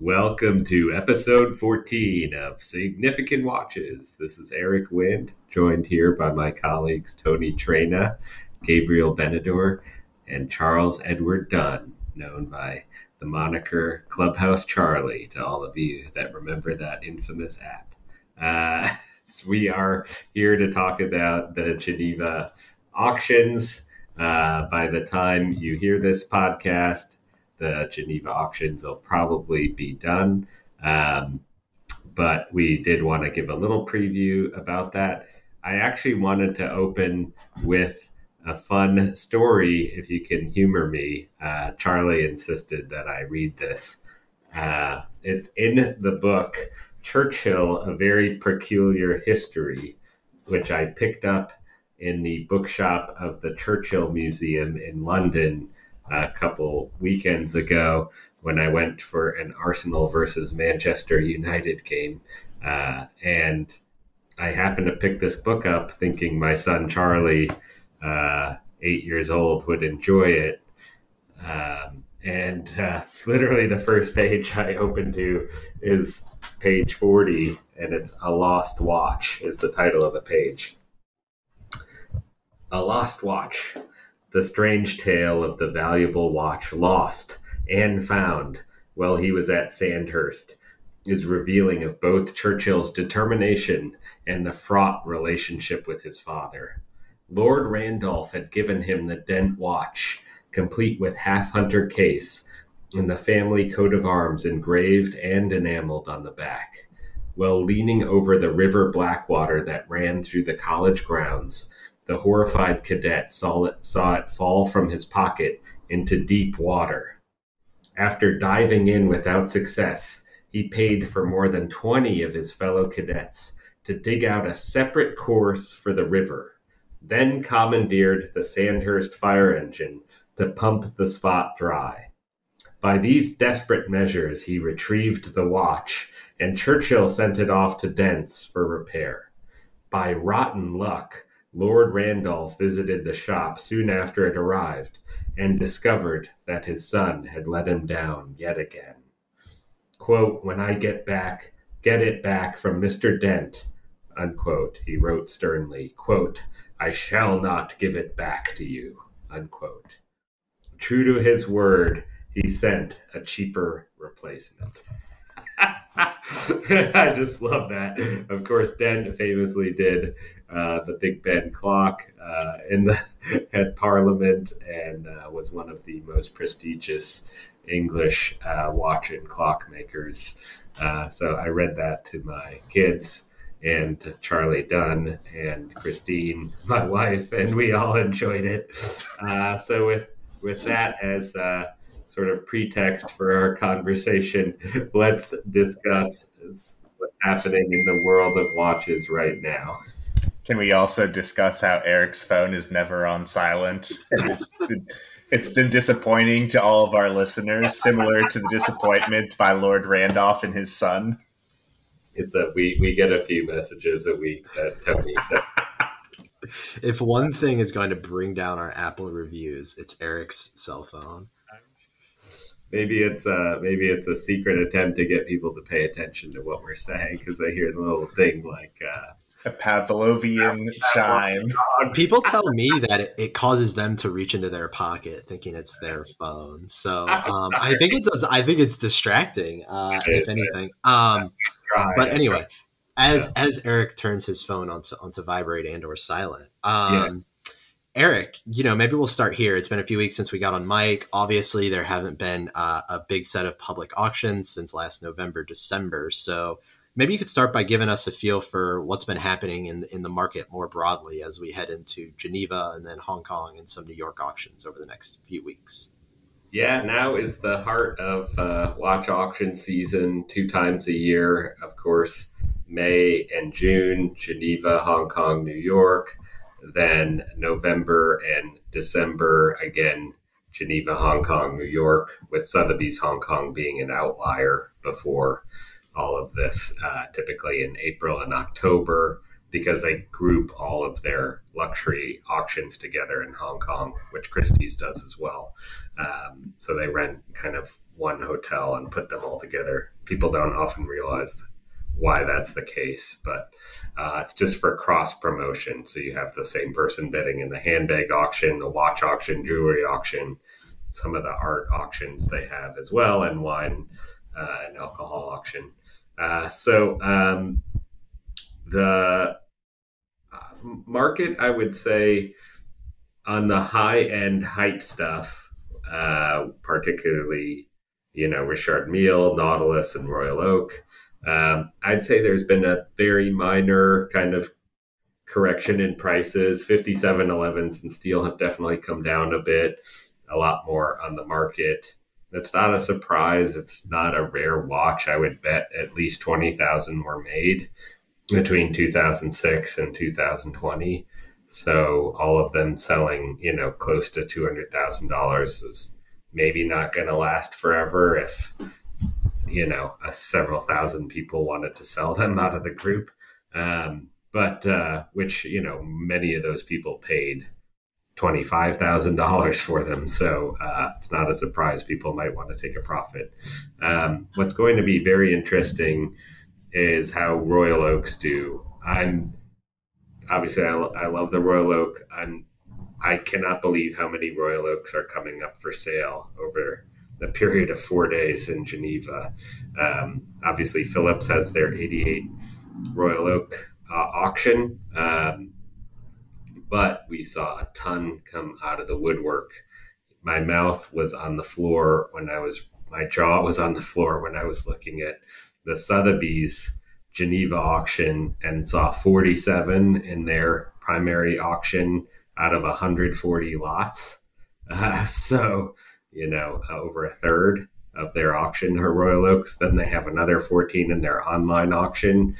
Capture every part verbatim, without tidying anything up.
Welcome to episode fourteen of Significant Watches. This is Eric Wind, joined here by my colleagues Tony Traina, Gabriel Benador, and Charles Edward Dunn, known by the moniker Clubhouse Charlie to all of you that remember that infamous app. Uh, we are here to talk about the Geneva auctions. Uh, by the time you hear this podcast, the Geneva auctions will probably be done. Um, but we did want to give a little preview about that. I actually wanted to open with a fun story, if you can humor me. Uh, Charlie insisted that I read this. Uh, it's in the book, Churchill, A Very Peculiar History, which I picked up in the bookshop of the Churchill Museum in London a couple weekends ago when I went for an Arsenal versus Manchester United game. Uh, and I happened to pick this book up thinking my son Charlie, uh, eight years old, would enjoy it. Um, and uh, literally the first page I open to is page forty, and it's A Lost Watch is the title of the page. A Lost Watch. The strange tale of the valuable watch lost and found while he was at Sandhurst is revealing of both Churchill's determination and the fraught relationship with his father. Lord Randolph had given him the Dent watch, complete with half-hunter case and the family coat of arms engraved and enameled on the back. While leaning over the river Blackwater that ran through the college grounds, the horrified cadet saw it, saw it fall from his pocket into deep water. After diving in without success, he paid for more than twenty of his fellow cadets to dig out a separate course for the river, then commandeered the Sandhurst fire engine to pump the spot dry. By these desperate measures, he retrieved the watch, and Churchill sent it off to Dent's for repair. By rotten luck, Lord Randolph visited the shop soon after it arrived and discovered that his son had let him down yet again. Quote, when I get back, get it back from Mister Dent, unquote, he wrote sternly, quote, I shall not give it back to you, unquote. True to his word, he sent a cheaper replacement. I just love that. Of course, Dent famously did uh, the Big Ben clock uh, in the, at Parliament and uh, was one of the most prestigious English uh, watch and clock makers. Uh, so I read that to my kids and to Charlie Dunn and Christine, my wife, and we all enjoyed it. Uh, so with with that as uh, sort of pretext for our conversation, let's discuss what's happening in the world of watches right now. Can we also discuss how Eric's phone is never on silent? It's been, it's been disappointing to all of our listeners, similar to the disappointment by Lord Randolph and his son. It's a, we, we get a few messages a week that Tony sent. If one thing is going to bring down our Apple reviews, it's Eric's cell phone. Maybe it's a maybe it's a secret attempt to get people to pay attention to what we're saying because they hear the little thing like uh, a Pavlovian chime. People tell me that it, it causes them to reach into their pocket, thinking it's their phone. So um, I think it does. I think it's distracting, uh, if anything. Um, but anyway, as as Eric turns his phone onto onto vibrate and or silent. Um, yeah. Eric, you know, maybe we'll start here. It's been a few weeks since we got on mic. Obviously, there haven't been uh, a big set of public auctions since last November, December. So maybe you could start by giving us a feel for what's been happening in, in the market more broadly as we head into Geneva and then Hong Kong and some New York auctions over the next few weeks. Yeah, now is the heart of uh, watch auction season, two times a year, of course, May and June, Geneva, Hong Kong, New York. Then November and December, again, Geneva, Hong Kong, New York, with Sotheby's Hong Kong being an outlier before all of this, uh, typically in April and October. because they group all of their luxury auctions together in Hong Kong, which Christie's does as well. Um, so they rent kind of one hotel and put them all together. People don't often realize why that's the case, but uh, it's just for cross promotion. So you have the same person bidding in the handbag auction, the watch auction, jewelry auction, some of the art auctions they have as well, and wine uh, and alcohol auction. Uh, so um, the market, I would say, on the high-end hype stuff, uh, particularly, you know, Richard Mille, Nautilus, and Royal Oak, um, I'd say there's been a very minor kind of correction in prices. fifty-seven elevens and steel have definitely come down a bit, a lot more on the market. That's not a surprise. It's not a rare watch. I would bet at least twenty thousand were made between two thousand six and two thousand twenty. So all of them selling, you know, close to two hundred thousand dollars is maybe not going to last forever if, you know, a several thousand people wanted to sell them out of the group. Um, but uh, which, you know, many of those people paid twenty-five thousand dollars for them. So uh, it's not a surprise people might want to take a profit. Um, what's going to be very interesting is how Royal Oaks do. I'm obviously, I, I love the Royal Oak. I'm, I cannot believe how many Royal Oaks are coming up for sale over the period of four days in Geneva. Um, obviously, Phillips has their eighty-eight Royal Oak uh, auction. Um, But we saw a ton come out of the woodwork. My mouth was on the floor when I was, my jaw was on the floor when I was looking at the Sotheby's Geneva auction and saw forty-seven in their primary auction out of one hundred forty lots. Uh, so, you know, over a third of their auction are Royal Oaks. Then they have another fourteen in their online auction.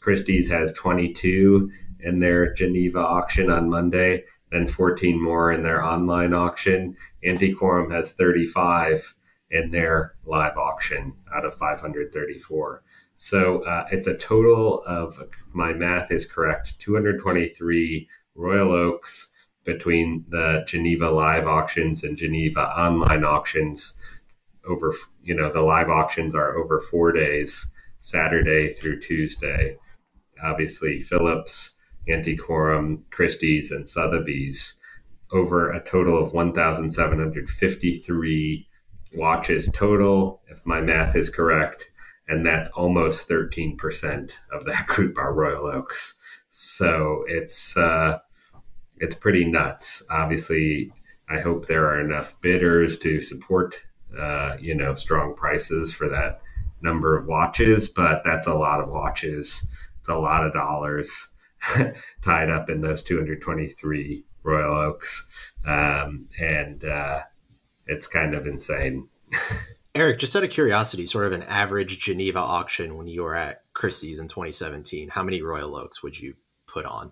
Christie's has twenty-two in their Geneva auction on Monday, then fourteen more in their online auction. Antiquorum has thirty-five in their live auction out of five hundred thirty-four. So uh, it's a total of, my math is correct, two hundred twenty-three Royal Oaks between the Geneva live auctions and Geneva online auctions. Over, you know, the live auctions are over four days, Saturday through Tuesday. Obviously, Phillips, Antiquorum, Christie's, and Sotheby's, over a total of one thousand seven hundred fifty-three watches total, if my math is correct, and that's almost thirteen percent of that group are Royal Oaks. So it's uh, it's pretty nuts. Obviously, I hope there are enough bidders to support uh, you know, strong prices for that number of watches, but that's a lot of watches. It's a lot of dollars tied up in those two hundred twenty-three Royal Oaks. Um, and uh, it's kind of insane. Eric, just out of curiosity, sort of an average Geneva auction when you were at Christie's in twenty seventeen, how many Royal Oaks would you put on?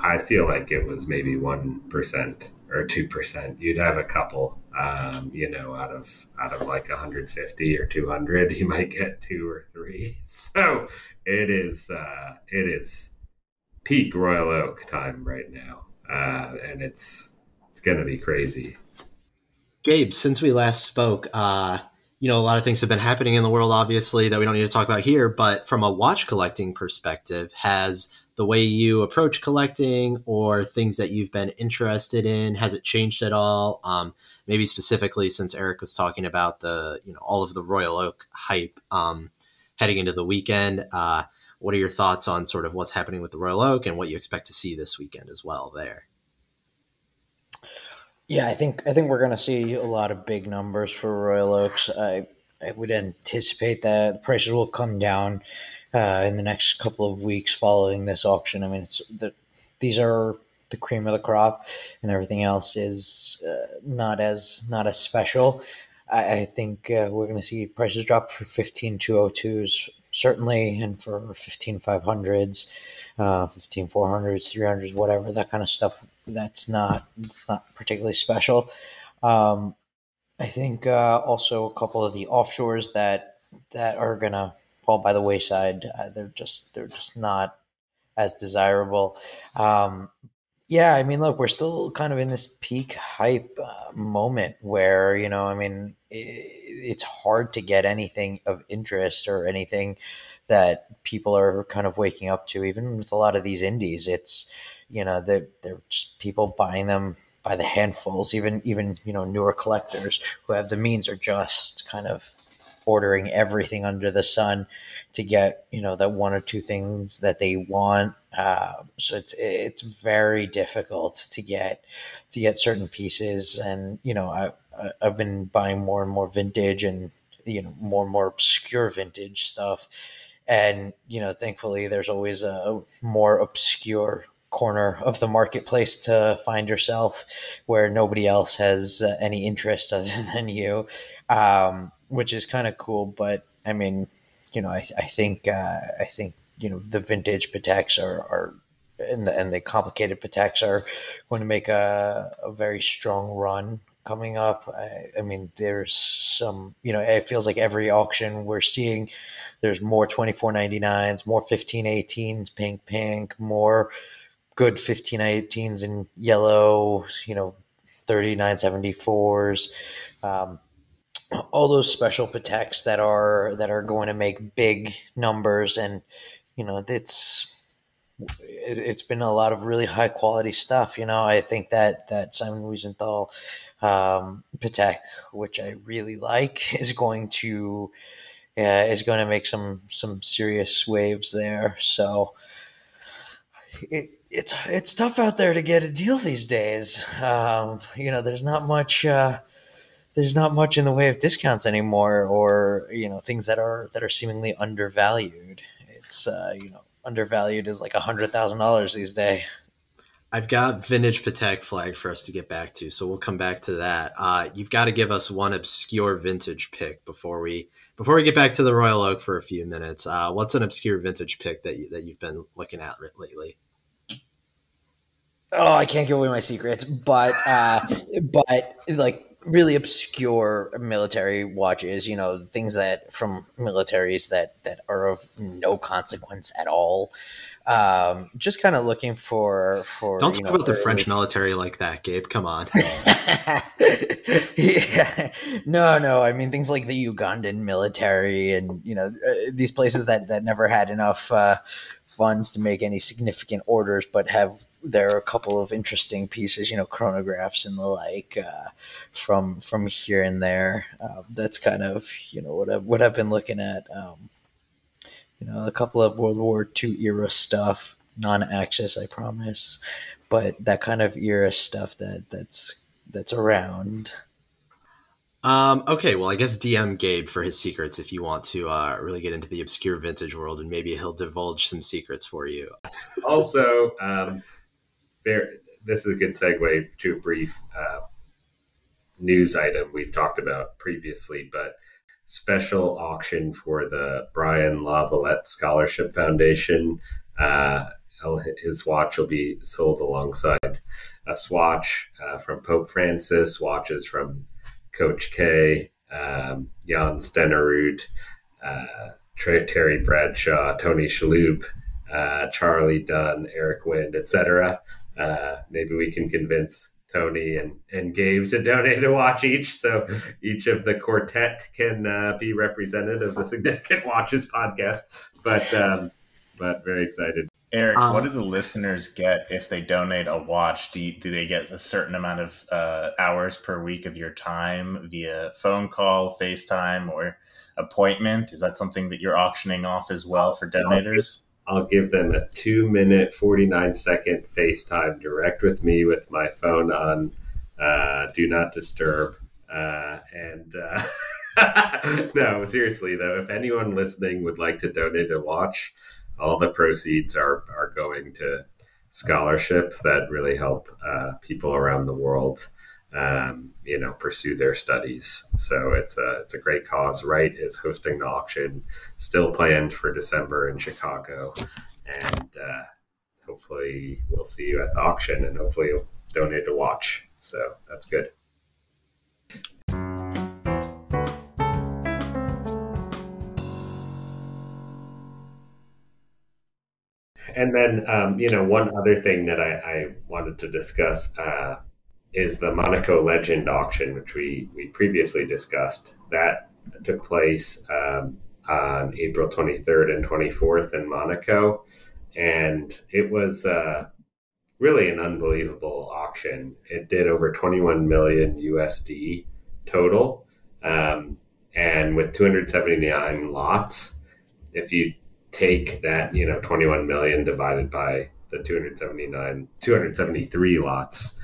I feel like it was maybe one percent or two percent. You'd have a couple, um, you know, out of out of like one hundred fifty or two hundred, you might get two or three. So it is uh, it is peak Royal Oak time right now, uh, and it's it's going to be crazy. Gabe, since we last spoke, uh, you know, a lot of things have been happening in the world, obviously, that we don't need to talk about here, but from a watch collecting perspective, has the way you approach collecting or things that you've been interested in, has it changed at all? Um, maybe specifically since Eric was talking about the, you know, all of the Royal Oak hype um, heading into the weekend. Uh, what are your thoughts on sort of what's happening with the Royal Oak and what you expect to see this weekend as well there? Yeah, I think, I think we're going to see a lot of big numbers for Royal Oaks. I, I would anticipate that the prices will come down Uh, in the next couple of weeks following this auction. I mean, it's the, these are the cream of the crop, and everything else is uh, not as not as special. I, I think uh, we're going to see prices drop for fifteen two oh twos certainly, and for fifteen five hundreds, uh, fifteen four hundreds, three hundreds, whatever, that kind of stuff. That's not it's not particularly special. Um, I think uh, also a couple of the offshores that that are going to fall by the wayside. Uh, they're just they're just not as desirable. Um, yeah, I mean, look, we're still kind of in this peak hype uh, moment where, you know, I mean, it, it's hard to get anything of interest or anything that people are kind of waking up to. Even with a lot of these indies, it's, you know, they're, they're just people buying them by the handfuls. Even, even, you know, newer collectors who have the means are just kind of ordering everything under the sun to get, you know, that one or two things that they want. Um, so it's, it's very difficult to get, to get certain pieces. And, you know, I, I've been buying more and more vintage and, you know, more and more obscure vintage stuff. And, you know, thankfully there's always a more obscure corner of the marketplace to find yourself, where nobody else has uh, any interest other than you, um, which is kind of cool. But I mean, you know, I, I think, uh, I think, you know, the vintage Pateks are, are, and the, and the complicated Pateks are going to make a, a very strong run coming up. I, I mean, there's some, you know, it feels like every auction we're seeing, there's more twenty-four ninety-nines, more fifteen eighteens, pink, pink, more good fifteen eighteens in yellow, you know, thirty-nine seventy-fours, um, all those special Pateks that are, that are going to make big numbers. And, you know, it's, it's been a lot of really high quality stuff. You know, I think that, that Simon Wiesenthal, um, Patek, which I really like, is going to, uh, is going to make some, some serious waves there. So it, it's, it's tough out there to get a deal these days. Um, you know, there's not much, uh, there's not much in the way of discounts anymore, or, you know, things that are, that are seemingly undervalued. It's, uh, you know, undervalued is like a hundred thousand dollars these days. I've got vintage Patek flagged for us to get back to, so we'll come back to that. Uh, you've got to give us one obscure vintage pick before we before we get back to the Royal Oak for a few minutes. Uh, what's an obscure vintage pick that you, that you've been looking at lately? Oh, I can't give away my secrets, but uh, but like really obscure military watches, you know, things that from militaries that, that are of no consequence at all. Um, just kind of looking for, for, don't talk know, about the French military like that, Gabe, come on. yeah. No, no. I mean, things like the Ugandan military and, you know, these places that, that never had enough, uh, funds to make any significant orders, but have, there are a couple of interesting pieces, you know, chronographs and the like, uh, from from here and there. Uh, that's kind of, you know, what I've, what I've been looking at. Um, you know, a couple of World War Two era stuff, non-Axis, I promise, but that kind of era stuff that that's that's around. Um, okay, well, I guess D M Gabe for his secrets if you want to uh, really get into the obscure vintage world, and maybe he'll divulge some secrets for you. Also. Um... This is a good segue to a brief uh, news item we've talked about previously, but special auction for the Brian Lavalette Scholarship Foundation. Uh, his watch will be sold alongside a swatch uh, from Pope Francis, watches from Coach K, um, Jan Stenerud, uh, Terry Bradshaw, Tony Shalhoub, uh, Charlie Dunn, Eric Wind, et cetera. Uh, maybe we can convince Tony and, and Gabe to donate a watch each, so each of the quartet can uh, be representative of the Significant Watches podcast. But um, but very excited. Eric, um, what do the listeners get if they donate a watch? Do, you, do they get a certain amount of uh, hours per week of your time via phone call, FaceTime, or appointment? Is that something that you're auctioning off as well for donators? I'll give them a two minute, forty-nine second FaceTime direct with me with my phone on uh, Do Not Disturb. Uh, and uh, no, seriously, though, if anyone listening would like to donate a watch, all the proceeds are, are going to scholarships that really help uh, people around the world, um, you know, pursue their studies. So it's a, it's a great cause. Wright is hosting the auction, still planned for December in Chicago. And, uh, hopefully we'll see you at the auction, and hopefully you'll donate a watch. So that's good. And then, um, you know, one other thing that I, I wanted to discuss uh, is the Monaco Legend auction, which we, we previously discussed. That took place um, on April twenty-third and twenty-fourth in Monaco. And it was uh, really an unbelievable auction. It did over twenty-one million U S D total, um, and with two hundred seventy-nine lots. If you take that, you know, twenty-one million divided by the two hundred seventy-nine, two hundred seventy-three lots,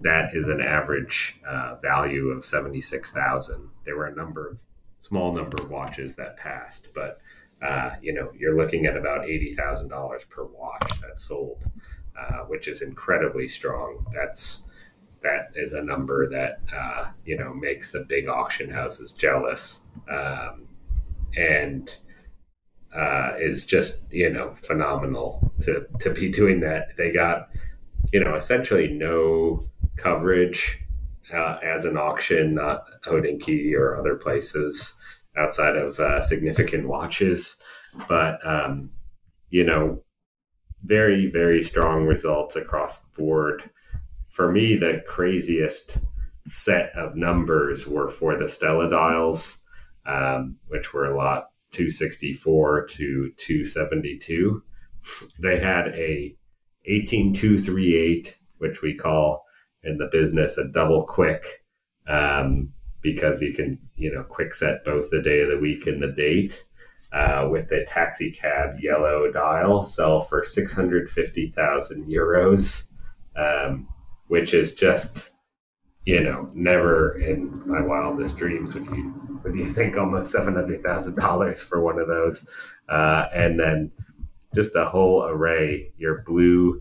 that is an average uh, value of seventy-six thousand. There were a number of small number of watches that passed, but uh, you know, you're looking at about eighty thousand dollars per watch that sold, uh, which is incredibly strong. That's, that is a number that, uh, you know, makes the big auction houses jealous. Um, and, uh, is just, you know, phenomenal to, to be doing that. They got, you know, essentially no coverage uh, as an auction, not Hodinkee or other places outside of uh, Significant Watches, but, um, you know, very, very strong results across the board. For me, the craziest set of numbers were for the Stella dials, um, which were a lot two sixty-four to two seventy-two. They had a eighteen two thirty-eight, which we call in the business a double quick, um, because you can, you know, quick set both the day of the week and the date, uh, with the taxi cab yellow dial, sell for six hundred fifty thousand euros, um, which is just, you know, never in my wildest dreams would you would you think almost seven hundred thousand dollars for one of those, uh, and then just a whole array. Your blue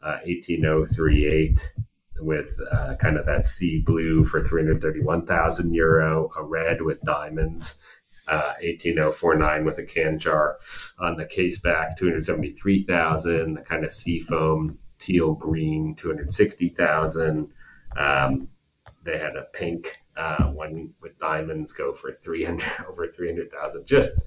uh, eighteen oh three eight with uh, kind of that sea blue for three hundred thirty one thousand euro. A red with diamonds, uh, eighteen oh four nine with a can jar on the case back, two hundred seventy three thousand. The kind of seafoam teal green, two hundred sixty thousand. Um, They had a pink uh, one with diamonds go for three hundred over three hundred thousand. Just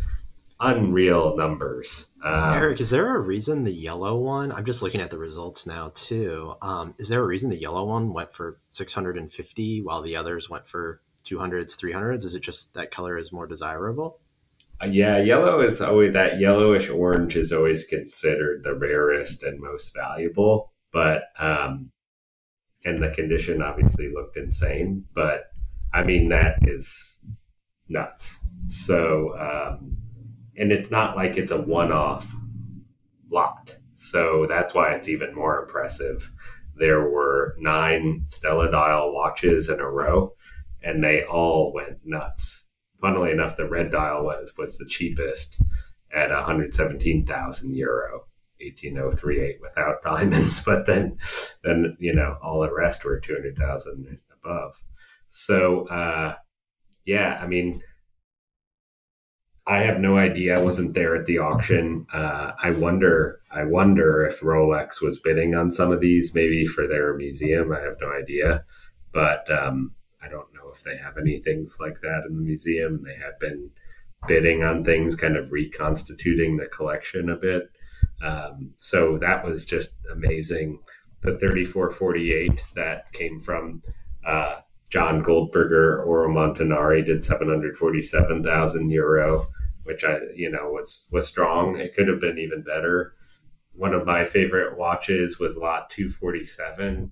unreal numbers. Um, Eric, is there a reason the yellow one? I'm just looking at the results now too. Um, is there a reason the yellow one went for six hundred fifty while the others went for two hundreds, three hundreds? Is it just that color is more desirable? Uh, yeah, yellow is always that yellowish orange is always considered the rarest and most valuable, but. Um, And the condition obviously looked insane, but I mean, that is nuts. So, um, and it's not like it's a one-off lot. So that's why it's even more impressive. There were nine Stella dial watches in a row and they all went nuts. Funnily enough, the red dial was, was the cheapest at one hundred seventeen thousand euro. eighteen oh thirty-eight without diamonds, but then, then, you know, all the rest were two hundred thousand and above. So, uh, yeah, I mean, I have no idea. I wasn't there at the auction. Uh, I wonder, I wonder if Rolex was bidding on some of these, maybe for their museum. I have no idea, but, um, I don't know if they have any things like that in the museum. They have been bidding on things, kind of reconstituting the collection a bit. Um, so that was just amazing. The thirty-four forty-eight that came from uh, John Goldberger, Oro Montanari did seven hundred forty-seven thousand euro, which I, you know, was was strong. It could have been even better. One of my favorite watches was lot two forty-seven,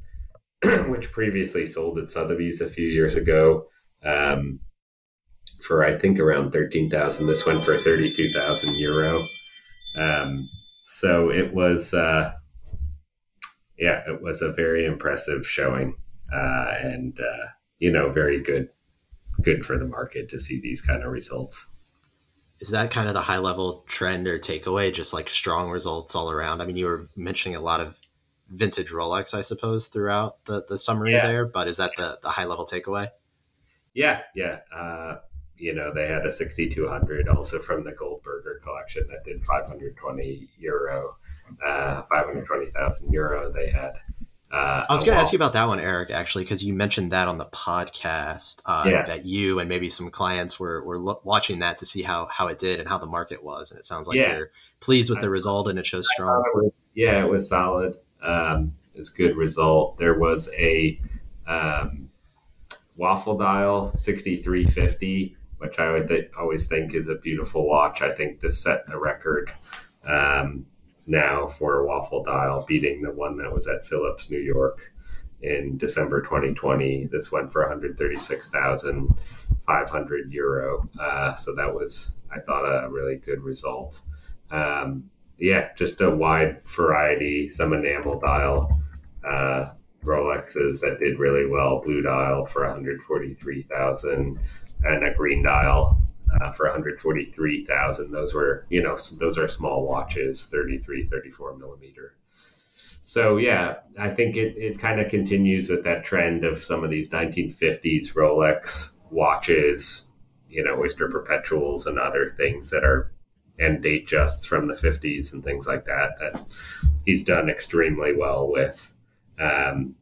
which previously sold at Sotheby's a few years ago um, for I think around thirteen thousand. This went for thirty-two thousand euro. Um, So it was, uh, yeah, it was a very impressive showing, uh, and, uh, you know, very good, good for the market to see these kind of results. Is that kind of the high level trend or takeaway, just like strong results all around? I mean, you were mentioning a lot of vintage Rolex, I suppose, throughout the, the summary yeah. there, but is that the, the high level takeaway? Yeah, yeah. Uh, You know, they had a sixty-two hundred also from the Goldberger collection that did five hundred twenty euro, uh, five hundred twenty thousand euro. They had Uh, I was going to ask you about that one, Eric, actually, because you mentioned that on the podcast uh, yeah. that you and maybe some clients were were lo- watching that to see how how it did and how the market was. And it sounds like yeah. you're pleased with the result and it shows strong. It was, yeah, it was solid. Um, it was a good result. There was a um, waffle dial sixty-three fifty, which I would th- always think is a beautiful watch. I think this set the record. Um, now for a waffle dial, beating the one that was at Phillips, New York in December twenty twenty. This went for one hundred thirty-six thousand five hundred euro. Uh, so that was, I thought, a really good result. Um, yeah, just a wide variety, some enamel dial uh, Rolexes that did really well. Blue dial for one hundred forty-three thousand and a green dial Uh, for one hundred forty-three thousand. Those were, you know, those are small watches, thirty-three, thirty-four millimeter. So, yeah, I think it, it kind of continues with that trend of some of these nineteen fifties Rolex watches, you know, Oyster Perpetuals and other things that are end date justs from the fifties and things like that, that he's done extremely well with, um,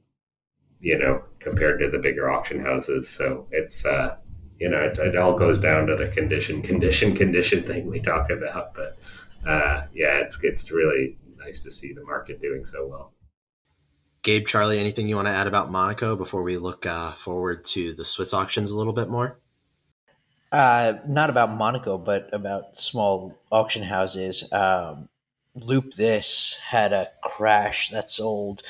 you know, compared to the bigger auction houses. So it's, uh, you know, it, it all goes down to the condition, condition, condition thing we talk about. But uh, yeah, it's it's really nice to see the market doing so well. Gabe, Charlie, anything you want to add about Monaco before we look uh, forward to the Swiss auctions a little bit more? Uh, not about Monaco, but about small auction houses. Um, Loop This had a crash that sold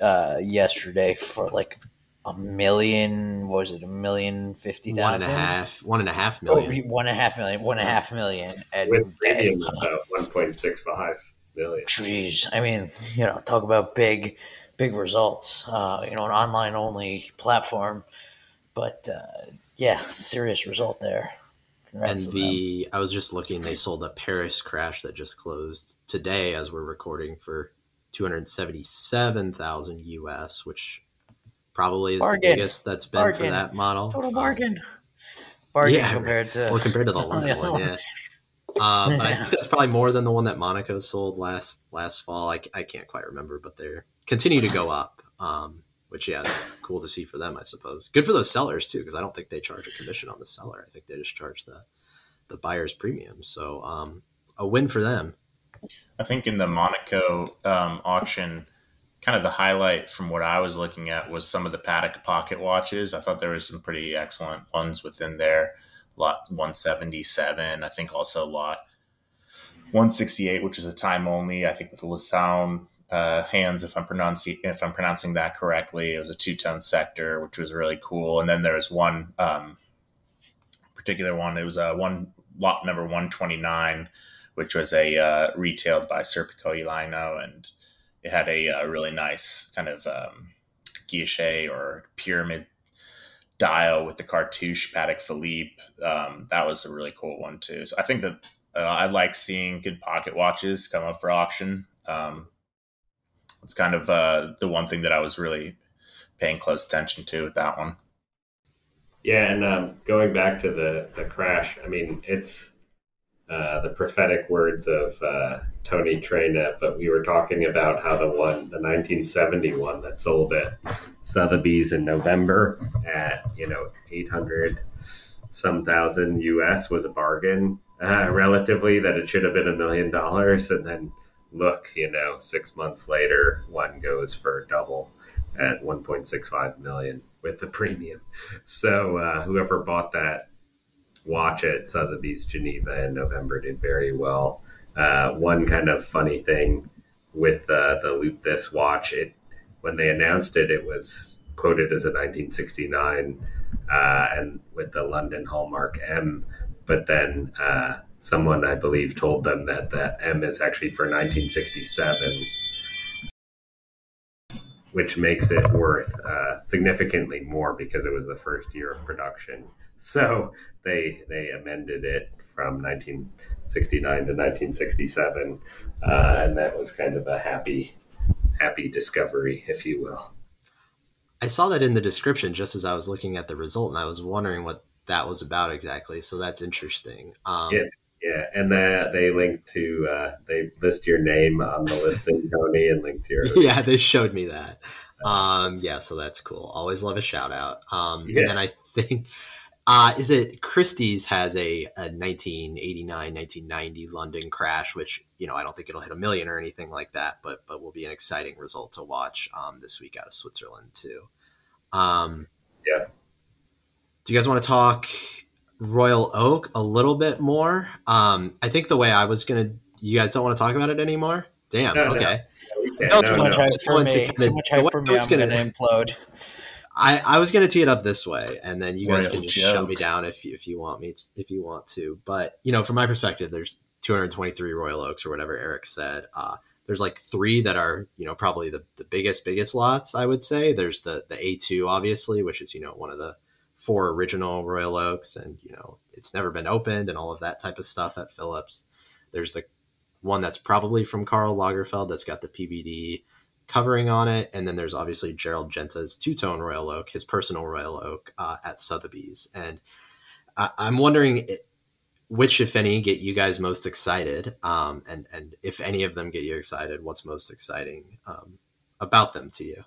uh, yesterday for like A million, what was it? A million fifty thousand? One and a half, one and a half million. Oh, one and a half million, one and a half million. And with premium about one point six five million. Jeez. I mean, you know, talk about big, big results, uh, you know, an online only platform. But uh, yeah, serious result there. Congrats and the, them. I was just looking, they sold a Paris crash that just closed today as we're recording for two hundred seventy-seven thousand U S, which probably is bargain. The biggest that's been bargain. For that model. Total bargain. Bargain yeah, compared to... Well, compared to the London one, yeah. Uh, but I think that's probably more than the one that Monaco sold last last fall. I, I can't quite remember, but they continue to go up, um, which, yeah, is cool to see for them, I suppose. Good for those sellers, too, because I don't think they charge a commission on the seller. I think they just charge the, the buyer's premium. So um, a win for them. I think in the Monaco um, auction... kind of the highlight from what I was looking at was some of the Patek pocket watches. I thought there was some pretty excellent ones within there. Lot one seventy-seven, I think also lot one sixty-eight, which is a time only, I think with Lasound uh, hands, if I'm pronouncing, if I'm pronouncing that correctly. It was a two-tone sector, which was really cool. And then there was one um, particular one. It was a one lot number one twenty-nine, which was a uh, retailed by Serpico Elino, and it had a uh, really nice kind of um, guilloche or pyramid dial with the cartouche Patek Philippe. Um, that was a really cool one too. So I think that uh, I like seeing good pocket watches come up for auction. Um, it's kind of uh, the one thing that I was really paying close attention to with that one. Yeah, and um, going back to the the crash, I mean, it's Uh, the prophetic words of uh, Tony Traina, but we were talking about how the one, the nineteen seventy-one that sold at Sotheby's in November at, you know, eight hundred some thousand U S was a bargain, uh, relatively, that it should have been a million dollars. And then look, you know, six months later, one goes for double at one point six five million with the premium. So uh, whoever bought that watch at Sotheby's Geneva in November did very well. Uh, one kind of funny thing with uh, the Loop This watch, it when they announced it, it was quoted as a nineteen sixty-nine uh, and with the London hallmark M. But then uh, someone, I believe, told them that that M is actually for nineteen sixty-seven, which makes it worth uh, significantly more because it was the first year of production. So they they amended it from nineteen sixty-nine to nineteen sixty-seven, uh, and that was kind of a happy happy discovery, if you will. I saw that in the description just as I was looking at the result, and I was wondering what that was about exactly. So that's interesting. Um, it's, yeah, and the, they link to uh, they list your name on the listing, Tony, and link to your. Yeah, they showed me that. Um, yeah, so that's cool. Always love a shout out. Um, yeah. And then I think, uh, is it Christie's has a, a nineteen eighty-nine, nineteen ninety London crash, which, you know, I don't think it'll hit a million or anything like that, but, but will be an exciting result to watch, um, this week out of Switzerland too. Um, yeah. Do you guys want to talk Royal Oak a little bit more? Um, I think the way I was going to, you guys don't want to talk about it anymore? Damn. No, okay. No, too much hype for me. Too much hype for me. I'm going to implode. I, I was going to tee it up this way, and then you guys Royal can just joke. shut me down if you, if you want me, if you want to. But, you know, from my perspective, there's two hundred twenty-three Royal Oaks or whatever Eric said. Uh, there's like three that are, you know, probably the, the biggest, biggest lots, I would say. There's the the A two, obviously, which is, you know, one of the four original Royal Oaks, and, you know, it's never been opened and all of that type of stuff at Phillips. There's the one that's probably from Karl Lagerfeld that's got the P B D covering on it. And then there's obviously Gerald Genta's two-tone Royal Oak, his personal Royal Oak, uh, at Sotheby's. And I- I'm wondering which, if any, get you guys most excited. Um, and, and if any of them get you excited, what's most exciting um, about them to you?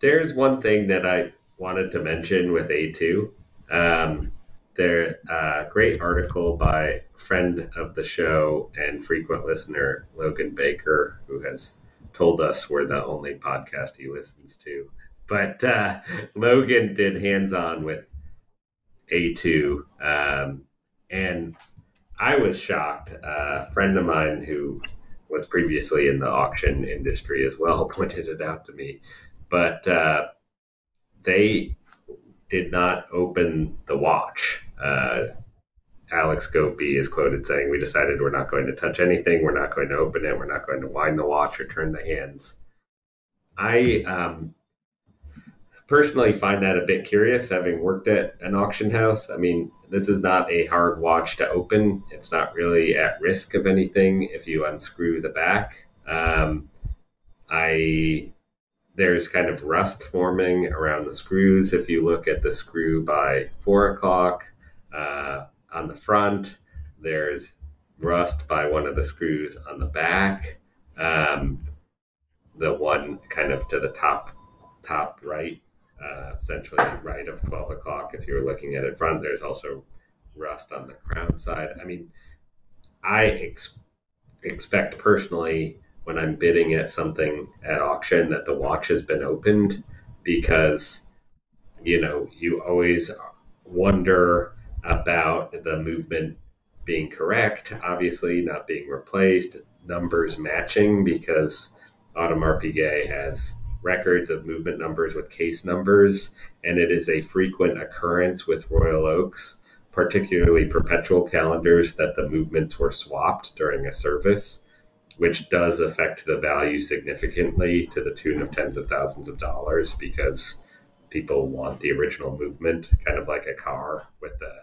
There's one thing that I wanted to mention with A two. Um, There's a great article by friend of the show and frequent listener, Logan Baker, who has told us we're the only podcast he listens to. But uh, Logan did hands-on with A two. Um, and I was shocked. Uh, a friend of mine who was previously in the auction industry as well pointed it out to me. But uh, they did not open the watch. Uh, Alex Gopi is quoted saying, "We decided we're not going to touch anything. We're not going to open it. We're not going to wind the watch or turn the hands." I um, personally find that a bit curious, having worked at an auction house. I mean, this is not a hard watch to open. It's not really at risk of anything if you unscrew the back. Um, I... There's kind of rust forming around the screws. If you look at the screw by four o'clock uh, on the front, there's rust by one of the screws on the back. Um, the one kind of to the top, top right, uh, essentially right of twelve o'clock. If you're looking at it front, there's also rust on the crown side. I mean, I ex- expect personally, when I'm bidding at something at auction, that the watch has been opened, because, you know, you always wonder about the movement being correct, obviously not being replaced, numbers matching, because Audemars Piguet has records of movement numbers with case numbers, and it is a frequent occurrence with Royal Oaks, particularly perpetual calendars, that the movements were swapped during a service, which does affect the value significantly to the tune of tens of thousands of dollars, because people want the original movement, kind of like a car with the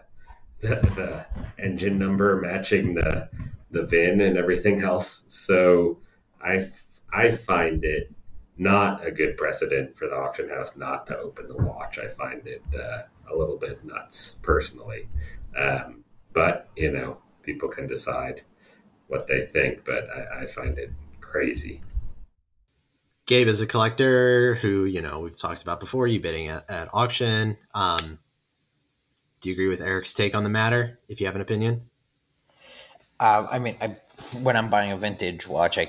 the, the engine number matching the the V I N and everything else. So I, I find it not a good precedent for the auction house not to open the watch. I find it uh, a little bit nuts personally, um, but you know, people can decide what they think, but I, I find it crazy. Gabe is a collector who, you know, we've talked about before, you bidding at, at auction. Um, do you agree with Eric's take on the matter, if you have an opinion? Uh, I mean, I, when I'm buying a vintage watch, I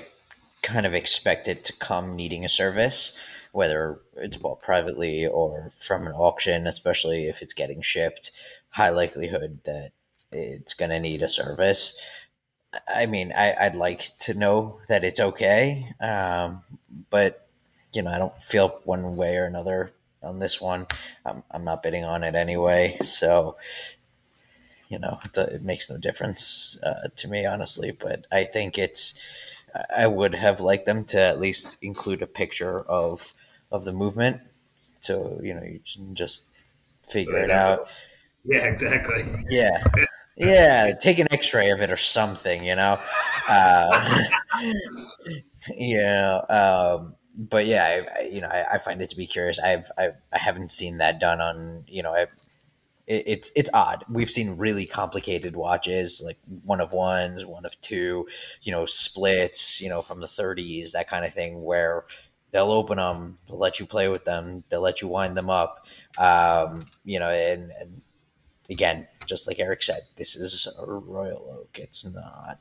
kind of expect it to come needing a service, whether it's bought privately or from an auction, especially if it's getting shipped, high likelihood that it's going to need a service. I mean, I, I'd like to know that it's okay, um, but, you know, I don't feel one way or another on this one. I'm, I'm not bidding on it anyway, so, you know, it, it makes no difference uh, to me, honestly. But I think it's – I would have liked them to at least include a picture of of the movement, so, you know, you can just figure it out. Yeah, exactly. Yeah. Yeah, take an X-ray of it or something, you know. Uh, you know, um, but yeah, I, I, you know, I, I find it to be curious. I've, I've, I haven't seen that done on, you know, I, it, it's it's odd. We've seen really complicated watches, like one of ones, one of two, you know, splits, you know, from the thirties, that kind of thing, where they'll open them, they'll let you play with them, they'll let you wind them up. Um, you know, and, and again, just like Eric said, this is a Royal Oak. It's not,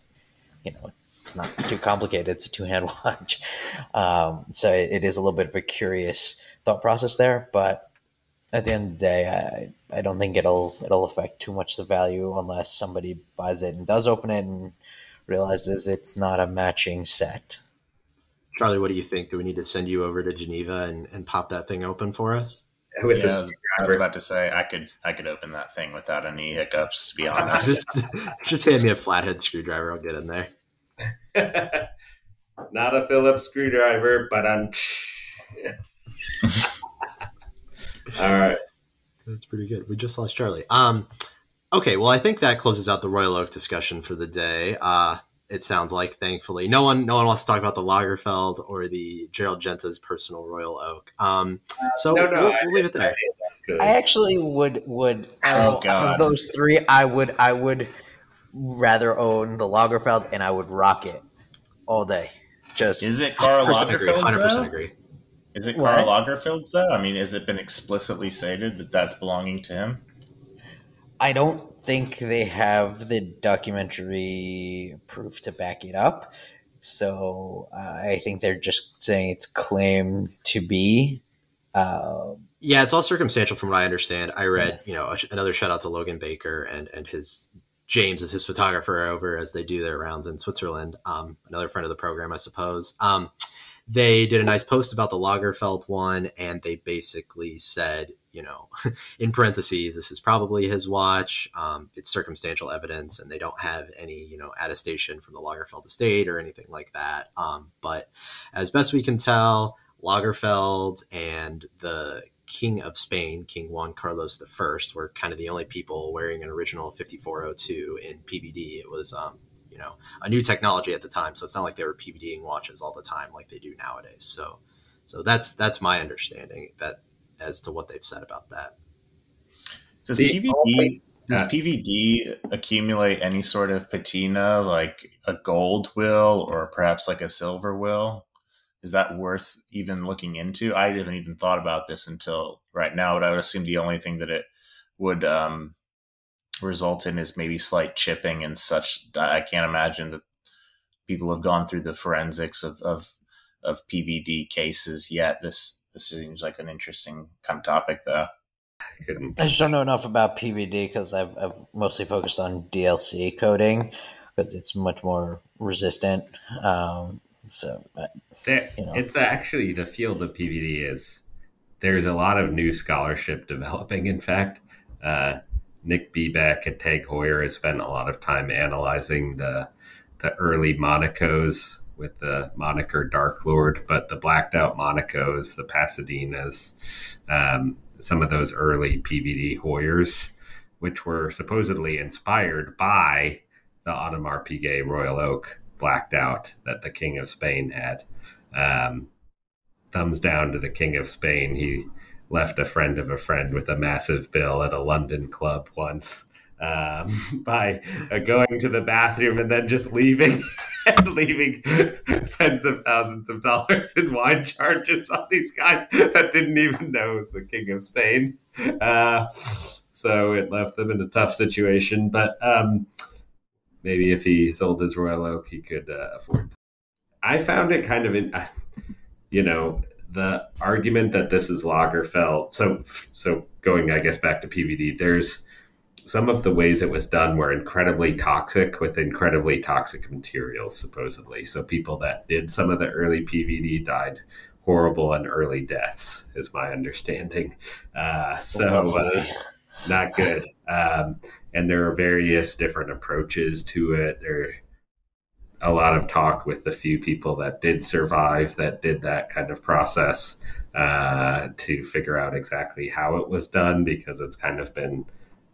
you know, it's not too complicated. It's a two-hand watch. Um, so it is a little bit of a curious thought process there, but at the end of the day, I, I don't think it'll it'll affect too much the value unless somebody buys it and does open it and realizes it's not a matching set. Charlie, what do you think? Do we need to send you over to Geneva and, and pop that thing open for us? With yeah, this I, was, I was about to say I could I could open that thing without any hiccups, to be honest. just, just hand me a flathead screwdriver, I'll get in there. Not a Phillips screwdriver, but I'm all right. That's pretty good. We just lost Charlie. Um, okay, well, I think that closes out the Royal Oak discussion for the day. Uh, it sounds like, thankfully. No one no one wants to talk about the Lagerfeld or the Gerald Genta's personal Royal Oak. Um, so uh, no, no, we'll, we'll leave it there. I actually would, would oh, oh, God. Out of those three, I would, I would rather own the Lagerfeld, and I would rock it all day. Just Is it Karl Lagerfeld? one hundred percent agree. Is it Karl Lagerfeld's, though? I mean, has it been explicitly stated that that's belonging to him? I don't think they have the documentary proof to back it up. So uh, I think they're just saying it's claimed to be. Uh, yeah, it's all circumstantial from what I understand. I read, yes. you know, another shout out to Logan Baker and, and his James is his photographer over as they do their rounds in Switzerland. Um, another friend of the program, I suppose. Um, They did a nice post about the Lagerfeld one, and they basically said, you know, in parentheses, this is probably his watch. Um, it's circumstantial evidence, and they don't have any, you know, attestation from the Lagerfeld estate or anything like that. Um, but as best we can tell, Lagerfeld and the King of Spain, King Juan Carlos the First, were kind of the only people wearing an original fifty-four oh two in P B D. It was... Um, you know, a new technology at the time. So it's not like they were PVDing watches all the time like they do nowadays. So, so that's, that's my understanding that as to what they've said about that. Does P V D, does P V D accumulate any sort of patina, like a gold will, or perhaps like a silver will? Is that worth even looking into? I didn't even thought about this until right now, but I would assume the only thing that it would, um, result in is maybe slight chipping and such. I can't imagine that people have gone through the forensics of of, of P V D cases yet. This this seems like an interesting kind of topic, though. I just don't know enough about P V D because I've, I've mostly focused on D L C coating because it's much more resistant. Um, so there, you know. It's actually the field of P V D is there's a lot of new scholarship developing. In fact, uh, Nick Bebeck and Tag Heuer has spent a lot of time analyzing the the early Monacos with the moniker Dark Lord, but the blacked out Monacos, the Pasadenas, um, some of those early P V D Heuers, which were supposedly inspired by the Audemars Piguet Royal Oak blacked out that the King of Spain had. Um, thumbs down to the King of Spain. He left a friend of a friend with a massive bill at a London club once um, by uh, going to the bathroom and then just leaving and leaving tens of thousands of dollars in wine charges on these guys that didn't even know it was the King of Spain. Uh, so it left them in a tough situation. But um, maybe if he sold his Royal Oak, he could uh, afford. I found it kind of, in, uh, you know, the argument that this is Lagerfeld. So, so going, I guess, back to P V D, there's some of the ways it was done were incredibly toxic with incredibly toxic materials, supposedly. So people that did some of the early P V D died horrible and early deaths is my understanding. Uh, so uh, not good. Um, and there are various different approaches to it. There a lot of talk with the few people that did survive that did that kind of process uh, to figure out exactly how it was done, because it's kind of been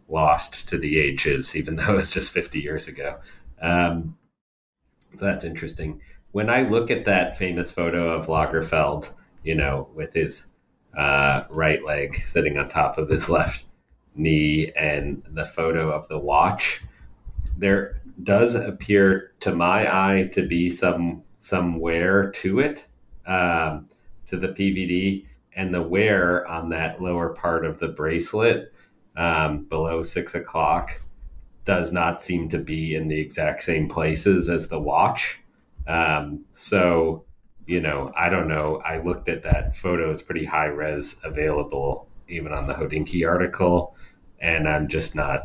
lost to the ages, even though it's just fifty years ago. Um, so that's interesting. When I look at that famous photo of Lagerfeld, you know, with his uh, right leg sitting on top of his left knee and the photo of the watch, there does appear to my eye to be some some wear to it, um, to the P V D, and the wear on that lower part of the bracelet um, below six o'clock does not seem to be in the exact same places as the watch. Um, so, you know, I don't know. I looked at that photo. It's pretty high res available even on the Hodinkee article, and I'm just not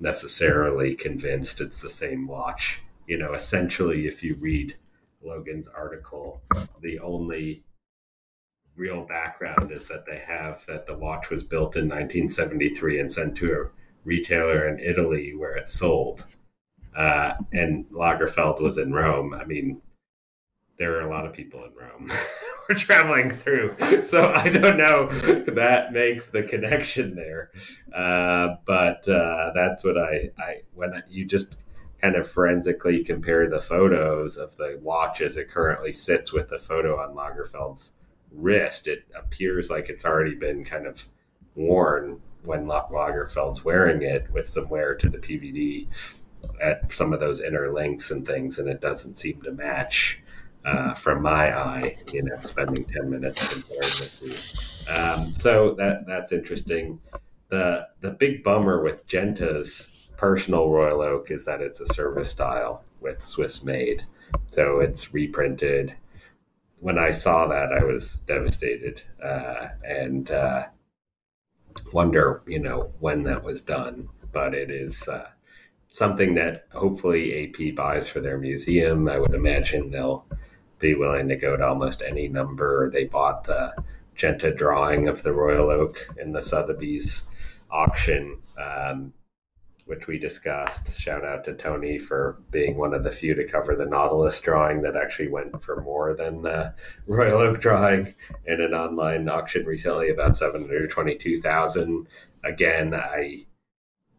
necessarily convinced it's the same watch. You know, essentially, if you read Logan's article, the only real background is that they have that the watch was built in nineteen seventy-three and sent to a retailer in Italy where it sold. Uh, and Lagerfeld was in Rome. I mean, there are a lot of people in Rome we're traveling through. So I don't know that makes the connection there. Uh, but uh, that's what I, I, when you just kind of forensically compare the photos of the watch as it currently sits with the photo on Lagerfeld's wrist, it appears like it's already been kind of worn when Lagerfeld's wearing it, with some wear to the P V D at some of those inner links and things, and it doesn't seem to match uh, from my eye, you know, spending ten minutes comparing the two. Um, so that that's interesting. The the big bummer with Genta's personal Royal Oak is that it's a service style with Swiss made. So it's reprinted. When I saw that, I was devastated uh, and uh, wonder, you know, when that was done. But it is... Uh, something that hopefully A P buys for their museum. I would imagine they'll be willing to go to almost any number. They bought the Genta drawing of the Royal Oak in the Sotheby's auction, um, which we discussed. Shout out to Tony for being one of the few to cover the Nautilus drawing that actually went for more than the Royal Oak drawing in an online auction recently, about seven hundred twenty-two thousand dollars. Again, I...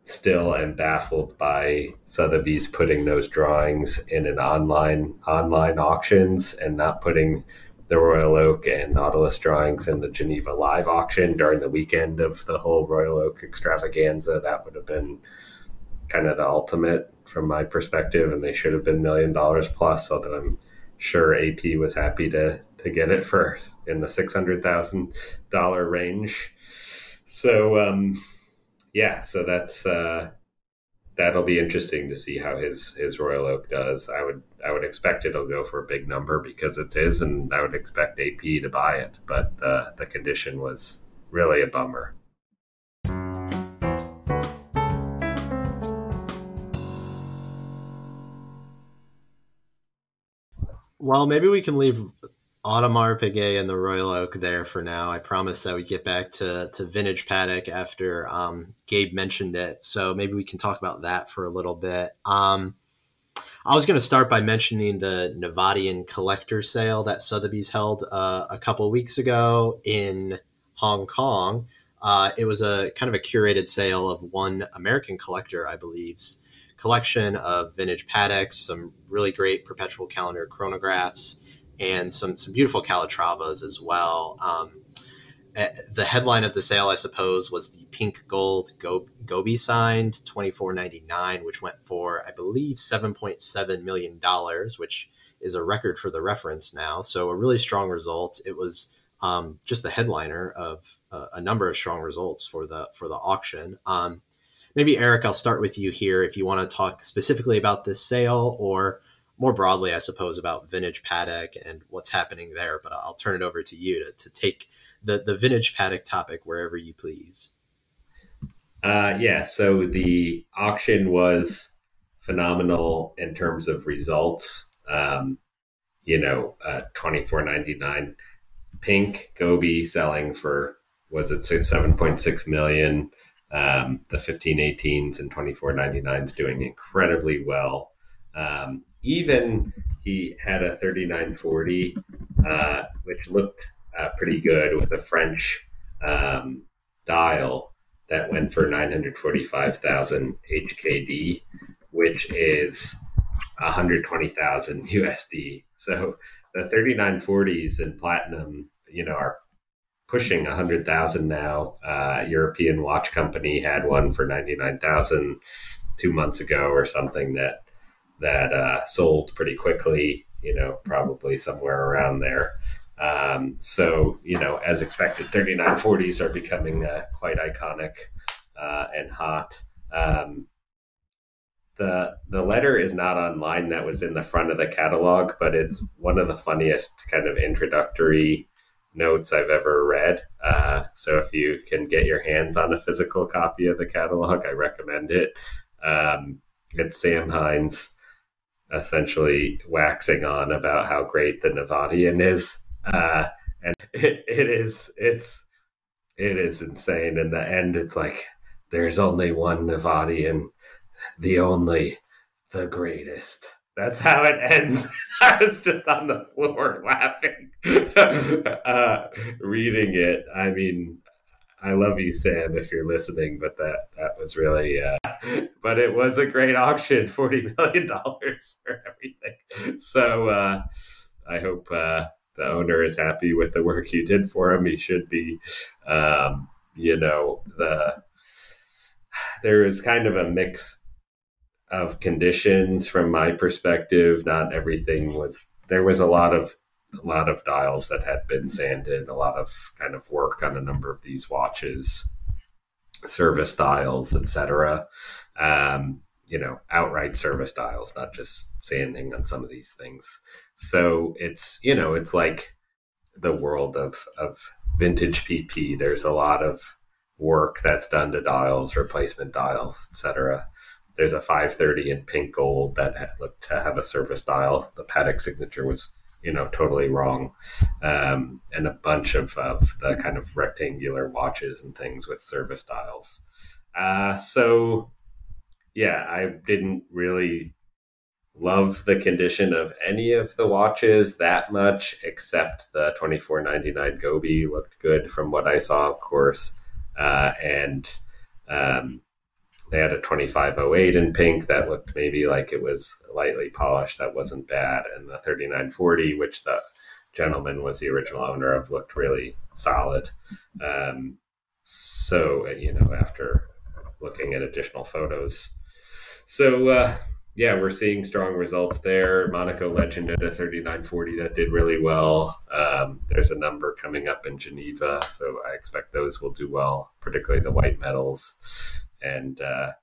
still am baffled by Sotheby's putting those drawings in an online online auctions and not putting the Royal Oak and Nautilus drawings in the Geneva live auction during the weekend of the whole Royal Oak extravaganza. That would have been kind of the ultimate from my perspective, and they should have been million dollars plus, although I'm sure A P was happy to, to get it for in the six hundred thousand dollars range. So, um, yeah, so that's uh, that'll be interesting to see how his, his Royal Oak does. I would I would expect it'll go for a big number because it's his, and I would expect A P to buy it. But uh, the condition was really a bummer. Well, maybe we can leave Audemars Piguet and the Royal Oak there for now. I promised that we'd get back to, to vintage Patek after um, Gabe mentioned it. So maybe we can talk about that for a little bit. Um, I was going to start by mentioning the Novadian collector sale that Sotheby's held uh, a couple weeks ago in Hong Kong. Uh, it was a kind of a curated sale of one American collector, I believe's collection of vintage Pateks, some really great Perpetual Calendar chronographs, and some, some beautiful Calatravas as well. Um, the headline of the sale, I suppose, was the pink gold Gobi signed twenty-four ninety-nine, which went for, I believe, seven point seven million dollars, which is a record for the reference now. So a really strong result. It was um, just the headliner of uh, a number of strong results for the, for the auction. Um, maybe, Eric, I'll start with you here if you want to talk specifically about this sale, or more broadly, I suppose, about vintage Patek and what's happening there, but I'll turn it over to you to, to take the, the vintage Patek topic wherever you please. Uh, yeah, so the auction was phenomenal in terms of results. Um, you know, uh, twenty-four ninety-nine pink Gobi selling for, was it seven point six million? Um, the fifteen eighteens and twenty-four ninety-nines doing incredibly well. Um, Even he had a thirty-nine forty, uh, which looked uh, pretty good with a French um, dial that went for nine hundred forty-five thousand H K D, which is one hundred twenty thousand U S D. So the thirty-nine forties in platinum, you know, are pushing one hundred thousand now. Uh, European watch company had one for ninety-nine thousand two months ago or something that that uh, sold pretty quickly, you know, probably somewhere around there. Um, so, you know, as expected, thirty-nine forties are becoming uh, quite iconic uh, and hot. Um, the the letter is not online. That was in the front of the catalog, but it's one of the funniest kind of introductory notes I've ever read. Uh, so if you can get your hands on a physical copy of the catalog, I recommend it. Um, it's Sam Hines essentially waxing on about how great the Novadian is. Uh, and it, it is, it's, it is insane. In the end, it's like, there's only one Novadian, the only, the greatest. That's how it ends. I was just on the floor laughing, uh, reading it. I mean, I love you, Sam, if you're listening, but that, that was really, uh, but it was a great auction, forty million dollars for everything. So, uh, I hope, uh, the owner is happy with the work you did for him. He should be, um, you know, the, there is kind of a mix of conditions from my perspective. Not everything was, there was a lot of, a lot of dials that had been sanded, a lot of kind of work on a number of these watches, service dials, et cetera. Um, you know, outright service dials, not just sanding on some of these things. So it's, you know, it's like the world of, of vintage P P. There's a lot of work that's done to dials, replacement dials, et cetera. There's a five thirty in pink gold that had looked to have a service dial. The Patek signature was, you know, totally wrong. Um, and a bunch of, of the kind of rectangular watches and things with service dials. Uh, so, yeah, I didn't really love the condition of any of the watches that much, except the twenty-four ninety-nine Gobi looked good from what I saw, of course. Uh, and, um, they had a twenty-five oh eight in pink that looked maybe like it was lightly polished. That wasn't bad. And the thirty-nine forty, which the gentleman was the original owner of, looked really solid. Um, so, you know, after looking at additional photos. So, uh, yeah, we're seeing strong results there. Monaco Legend at a thirty-nine forty that did really well. Um, there's a number coming up in Geneva, so I expect those will do well, particularly the white metals. And, uh,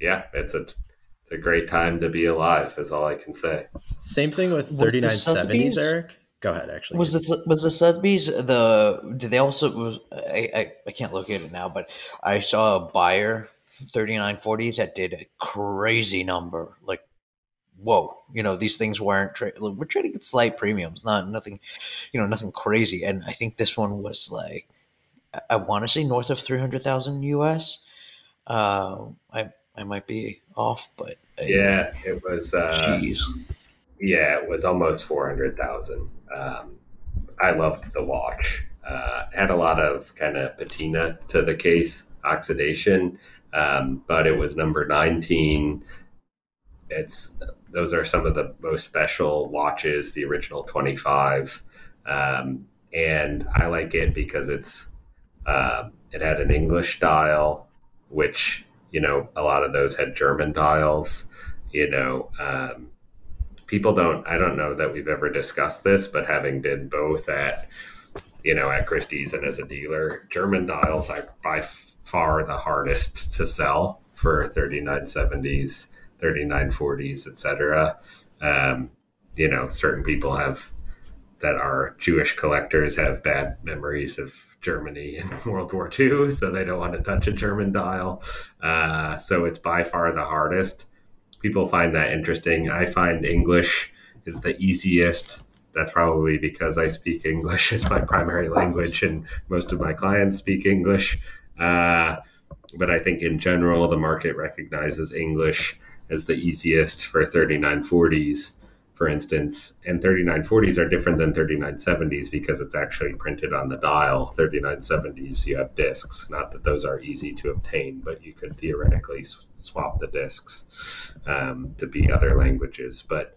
yeah, it's a, it's a great time to be alive is all I can say. Same thing with thirty-nine seventies, Eric. Go ahead, actually. Was the, was the Sotheby's the, did they also, was, I, I, I can't look at it now, but I saw a buyer thirty-nine forty that did a crazy number. Like, whoa, you know, these things weren't, tra- we're trading at slight premiums, not nothing, you know, nothing crazy. And I think this one was like, I, I want to say north of three hundred thousand U S. Uh, I I might be off, but I, yeah, it was. Uh, geez. Yeah, it was almost four hundred thousand. Um, I loved the watch. Uh, had a lot of kind of patina to the case, oxidation, um, but it was number nineteen. It's those are some of the most special watches. The original twenty-five, um, and I like it because it's uh, it had an English dial, which, you know, a lot of those had German dials. You know, um, people don't, I don't know that we've ever discussed this, but having been both at, you know, at Christie's and as a dealer, German dials are by far the hardest to sell for thirty-nine seventies, thirty-nine forties, et cetera. Um, you know, certain people have, that are Jewish collectors have bad memories of Germany in World War Two, so they don't want to touch a German dial. Uh, so it's by far the hardest. People find that interesting. I find English is the easiest. That's probably because I speak English as my primary language and most of my clients speak English. Uh, but I think in general, the market recognizes English as the easiest for thirty-nine forties, for instance, and thirty-nine forties are different than thirty-nine seventies because it's actually printed on the dial. thirty-nine seventies, you have discs. Not that those are easy to obtain, but you could theoretically swap the discs um, to be other languages. But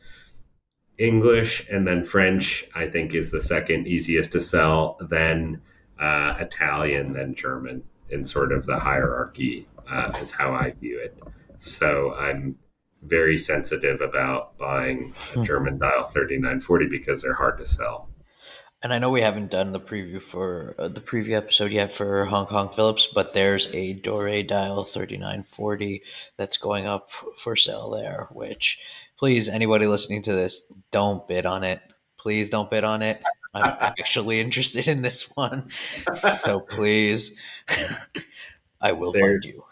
English and then French, I think, is the second easiest to sell, then uh, Italian, then German, in sort of the hierarchy uh, is how I view it. So I'm very sensitive about buying a German dial thirty-nine forty because they're hard to sell. And I know we haven't done the preview for uh, the preview episode yet for Hong Kong Phillips, but there's a Doré dial thirty-nine forty that's going up for sale there, which please, anybody listening to this, don't bid on it. Please don't bid on it. I'm actually interested in this one. So please, I will there's, fund you.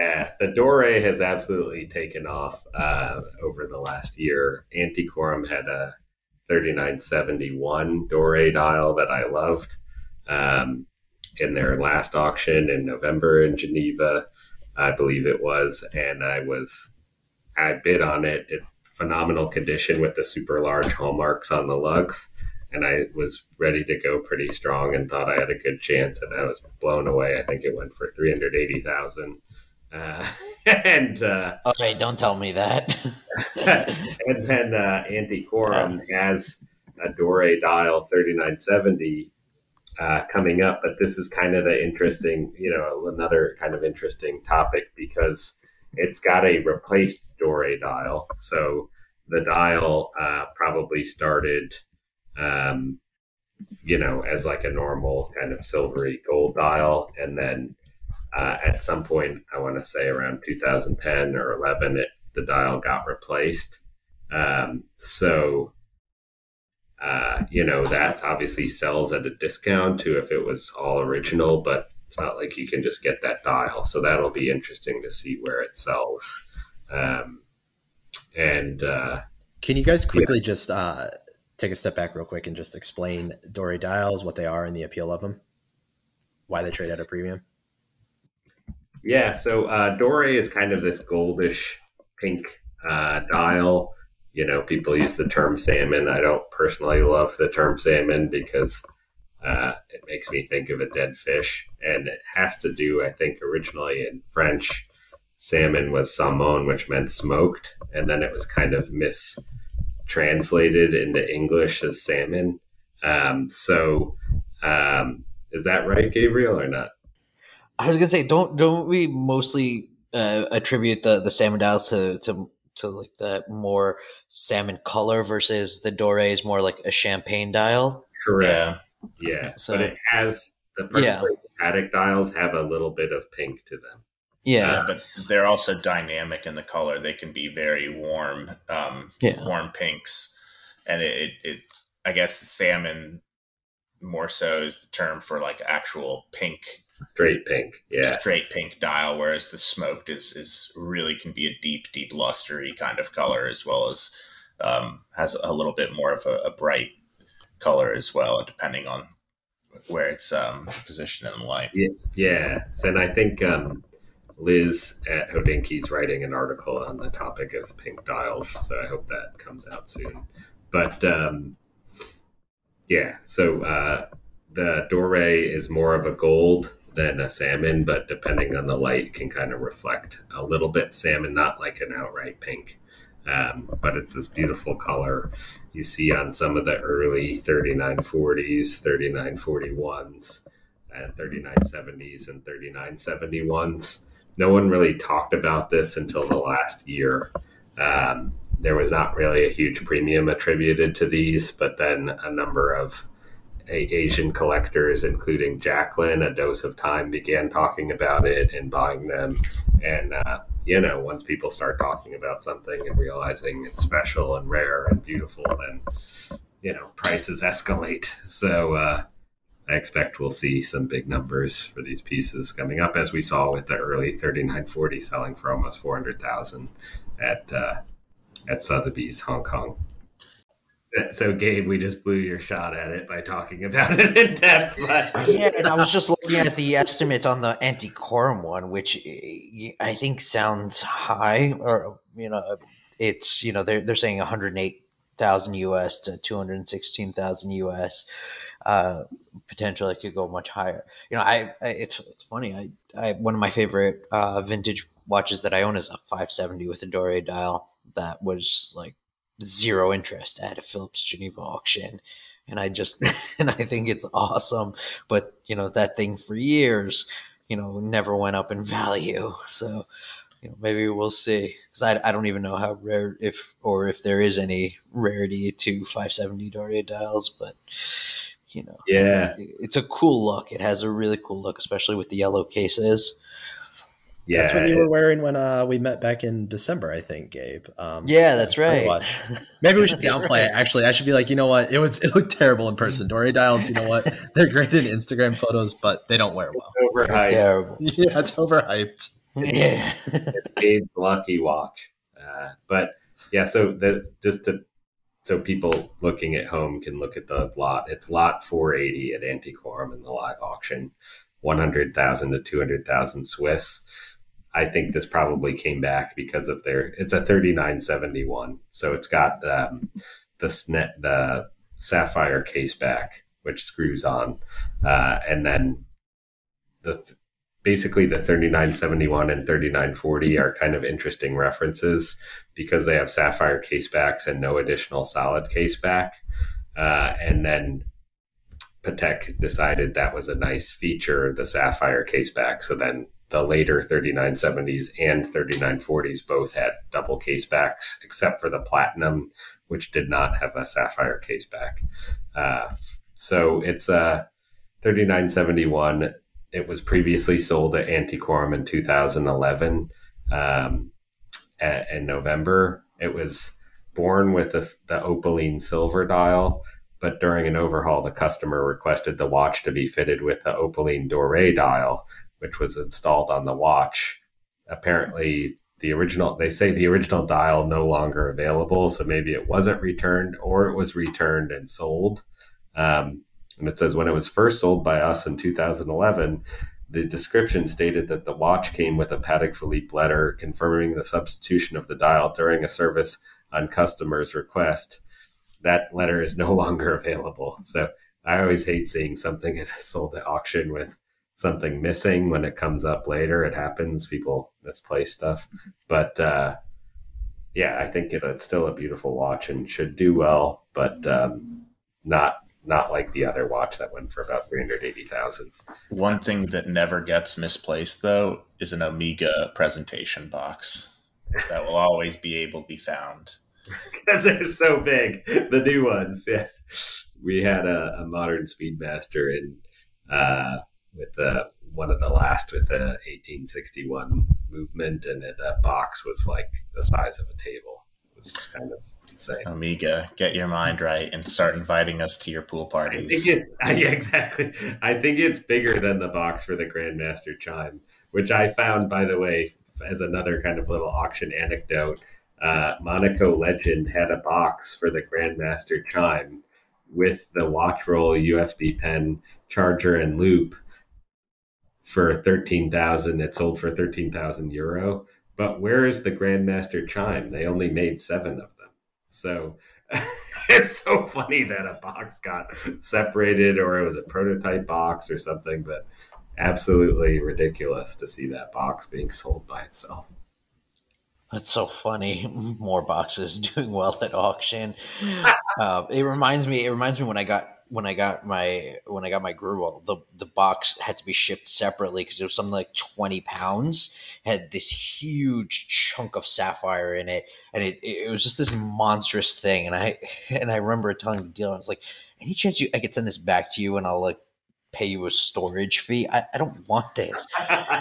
Yeah, the Doré has absolutely taken off uh, over the last year. Antiquorum had a thirty-nine seventy-one Doré dial that I loved um, in their last auction in November in Geneva, I believe it was. And I was, I bid on it. It phenomenal condition with the super large hallmarks on the lugs. And I was ready to go pretty strong and thought I had a good chance. And I was blown away. I think it went for three hundred eighty thousand dollars. Uh, and uh, okay, don't tell me that. And then uh, Antiquorum yeah. has a Doré dial thirty-nine seventy uh, coming up, but this is kind of the interesting, you know, another kind of interesting topic because it's got a replaced Doré dial. So the dial uh, probably started, um, you know, as like a normal kind of silvery gold dial, and then. Uh, at some point, I want to say around two thousand ten or eleven, it, the dial got replaced. Um, so, uh, you know, that obviously sells at a discount to if it was all original, but it's not like you can just get that dial. So that'll be interesting to see where it sells. Um, and uh, can you guys quickly yeah. just uh, take a step back real quick and just explain Doré dials, what they are and the appeal of them, why they trade at a premium? Yeah, so uh, Doré is kind of this goldish pink uh, dial. You know, people use the term salmon. I don't personally love the term salmon because uh, it makes me think of a dead fish. And it has to do, I think, originally in French, salmon was saumon, which meant smoked. And then it was kind of mistranslated into English as salmon. Um, so um, is that right, Gabriel, or not? I was gonna say, don't don't we mostly uh, attribute the, the salmon dials to, to to like the more salmon color versus the Doré is more like a champagne dial? Correct. Yeah. yeah. So, but it has the particular yeah. Patek dials have a little bit of pink to them. Yeah. Uh, but they're also dynamic in the color. They can be very warm, um, yeah. warm pinks, and it, it, it I guess salmon more so is the term for like actual pink. Straight pink, yeah. Straight pink dial, whereas the smoked is is really can be a deep, deep lustery kind of color, as well as um, has a little bit more of a, a bright color as well, depending on where it's um, positioned in the light. Yeah, yeah. And I think um, Liz at Hodinkee's writing an article on the topic of pink dials, so I hope that comes out soon. But um, yeah, so uh, the Doré is more of a gold than a salmon, but depending on the light can kind of reflect a little bit salmon, not like an outright pink, um, but it's this beautiful color you see on some of the early thirty-nine forties, thirty-nine forty-ones, and thirty-nine seventies and thirty-nine seventy-ones. No one really talked about this until the last year. Um, there was not really a huge premium attributed to these, but then a number of Asian collectors, including Jacqueline, A Dose of Time, began talking about it and buying them. And, uh, you know, once people start talking about something and realizing it's special and rare and beautiful, then, you know, prices escalate. So uh, I expect we'll see some big numbers for these pieces coming up, as we saw with the early thirty-nine forty selling for almost four hundred thousand dollars at, uh, at Sotheby's, Hong Kong. So, Gabe, we just blew your shot at it by talking about it in depth. But. Yeah, and I was just looking at the estimates on the Antiquorum one, which I think sounds high. Or, you know, it's, you know, they're, they're saying one hundred eight thousand U S to two hundred sixteen thousand U S. Uh, potentially it could go much higher. You know, I, I it's, it's funny. I, I one of my favorite uh, vintage watches that I own is a five seventy with a Doré dial that was like, zero interest at a Phillips Geneva auction, and I just and I think it's awesome, but you know that thing for years you know never went up in value, so you know maybe we'll see, because I, I don't even know how rare, if or if there is any rarity to five seventy Doré dials, but you know. Yeah. It's, it's a cool look. It has a really cool look, especially with the yellow cases. Yeah. That's what you were wearing when uh, we met back in December, I think, Gabe. Um, yeah, that's right. Maybe we should downplay right. it. Actually, I should be like, you know what? It was it looked terrible in person. Dory Dials, you know what? They're great in Instagram photos, but they don't wear well. It's overhyped. Terrible. Yeah, it's overhyped. Yeah. It's Gabe's lucky watch. Uh, but yeah, so the, just to so people looking at home can look at the lot. It's lot four eighty at Antiquorum in the live auction, one hundred thousand to two hundred thousand Swiss. I think this probably came back because of their, it's a thirty-nine seventy-one. So it's got um, the sna- the sapphire case back, which screws on. Uh, and then the th- basically the thirty-nine seventy-one and thirty-nine forty are kind of interesting references because they have sapphire case backs and no additional solid case back. Uh, and then Patek decided that was a nice feature, the sapphire case back. So then the later thirty-nine seventies and thirty-nine forties both had double case backs, except for the platinum, which did not have a sapphire case back. Uh, so it's a thirty-nine seventy-one. It was previously sold at Antiquorum in two thousand eleven um, a- in November. It was born with a, the opaline silver dial, but during an overhaul, the customer requested the watch to be fitted with the opaline doré dial, which was installed on the watch. Apparently, the original, they say the original dial no longer available, so maybe it wasn't returned or it was returned and sold. Um, and it says when it was first sold by us in two thousand eleven, the description stated that the watch came with a Patek Philippe letter confirming the substitution of the dial during a service on customer's request. That letter is no longer available. So I always hate seeing something that is sold at auction with something missing when it comes up later. It happens. People misplace stuff. But uh, yeah, I think it, it's still a beautiful watch and should do well, but um, not not like the other watch that went for about three hundred eighty thousand dollars. One thing that never gets misplaced, though, is an Omega presentation box that will always be able to be found. Because they're so big, the new ones. Yeah, we had a, a modern Speedmaster in uh, with the, one of the last with the eighteen sixty-one movement, and that box was like the size of a table. It was kind of insane. Omega, get your mind right and start inviting us to your pool parties. I think it, yeah, exactly. I think it's bigger than the box for the Grandmaster Chime, which I found, by the way, as another kind of little auction anecdote. Uh, Monaco Legend had a box for the Grandmaster Chime with the watch roll, U S B pen, charger, and loop for thirteen thousand. It sold for thirteen thousand euro. But where is the Grandmaster Chime? They only made seven of them. So it's so funny that a box got separated, or it was a prototype box or something, but absolutely ridiculous to see that box being sold by itself. That's so funny. More boxes doing well at auction. Uh, it reminds me. It reminds me when I got when I got my when I got my Gruel. The the box had to be shipped separately because it was something like twenty pounds. Had this huge chunk of sapphire in it, and it it was just this monstrous thing. And I and I remember telling the dealer, I was like, "Any chance you I could send this back to you?" And I'll like. Pay you a storage fee. I, I don't want this.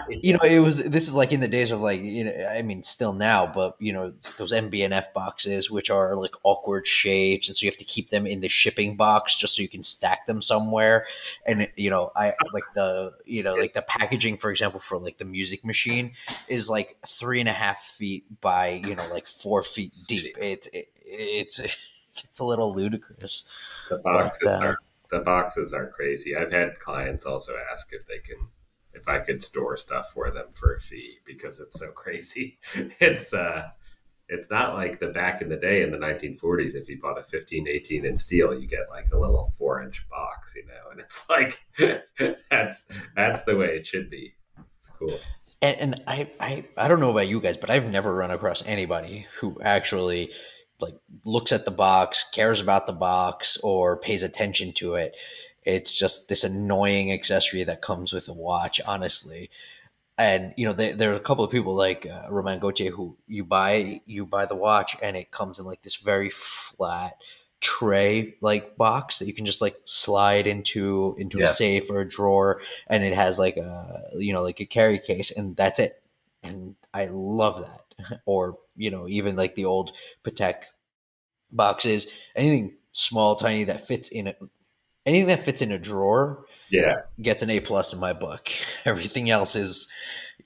You know, it was, this is like in the days of like, you know, I mean, still now, but you know, those M B N F boxes, which are like awkward shapes. And so you have to keep them in the shipping box just so you can stack them somewhere. And it, you know, I like the, you know, like the packaging, for example, for like the music machine is like three and a half feet by, you know, like four feet deep. It, it it's, it's a little ludicrous. The boxes but, uh, are- The boxes are crazy. I've had clients also ask if they can, if I could store stuff for them for a fee because it's so crazy. It's uh, it's not like the back in the day in the nineteen forties. If you bought a fifteen, eighteen in steel, you get like a little four-inch box, you know. And it's like that's that's the way it should be. It's cool. And, and I, I I don't know about you guys, but I've never run across anybody who actually. Like looks at the box, cares about the box, or pays attention to it. It's just this annoying accessory that comes with a watch, honestly. And you know, they, there are a couple of people like uh, Romain Gautier who you buy you buy the watch and it comes in like this very flat tray like box that you can just like slide into into yeah. a safe or a drawer, and it has like a, you know, like a carry case, and that's it. And I love that. Or, you know, even like the old Patek boxes, anything small, tiny that fits in it, anything that fits in a drawer yeah gets an A plus in my book. Everything else is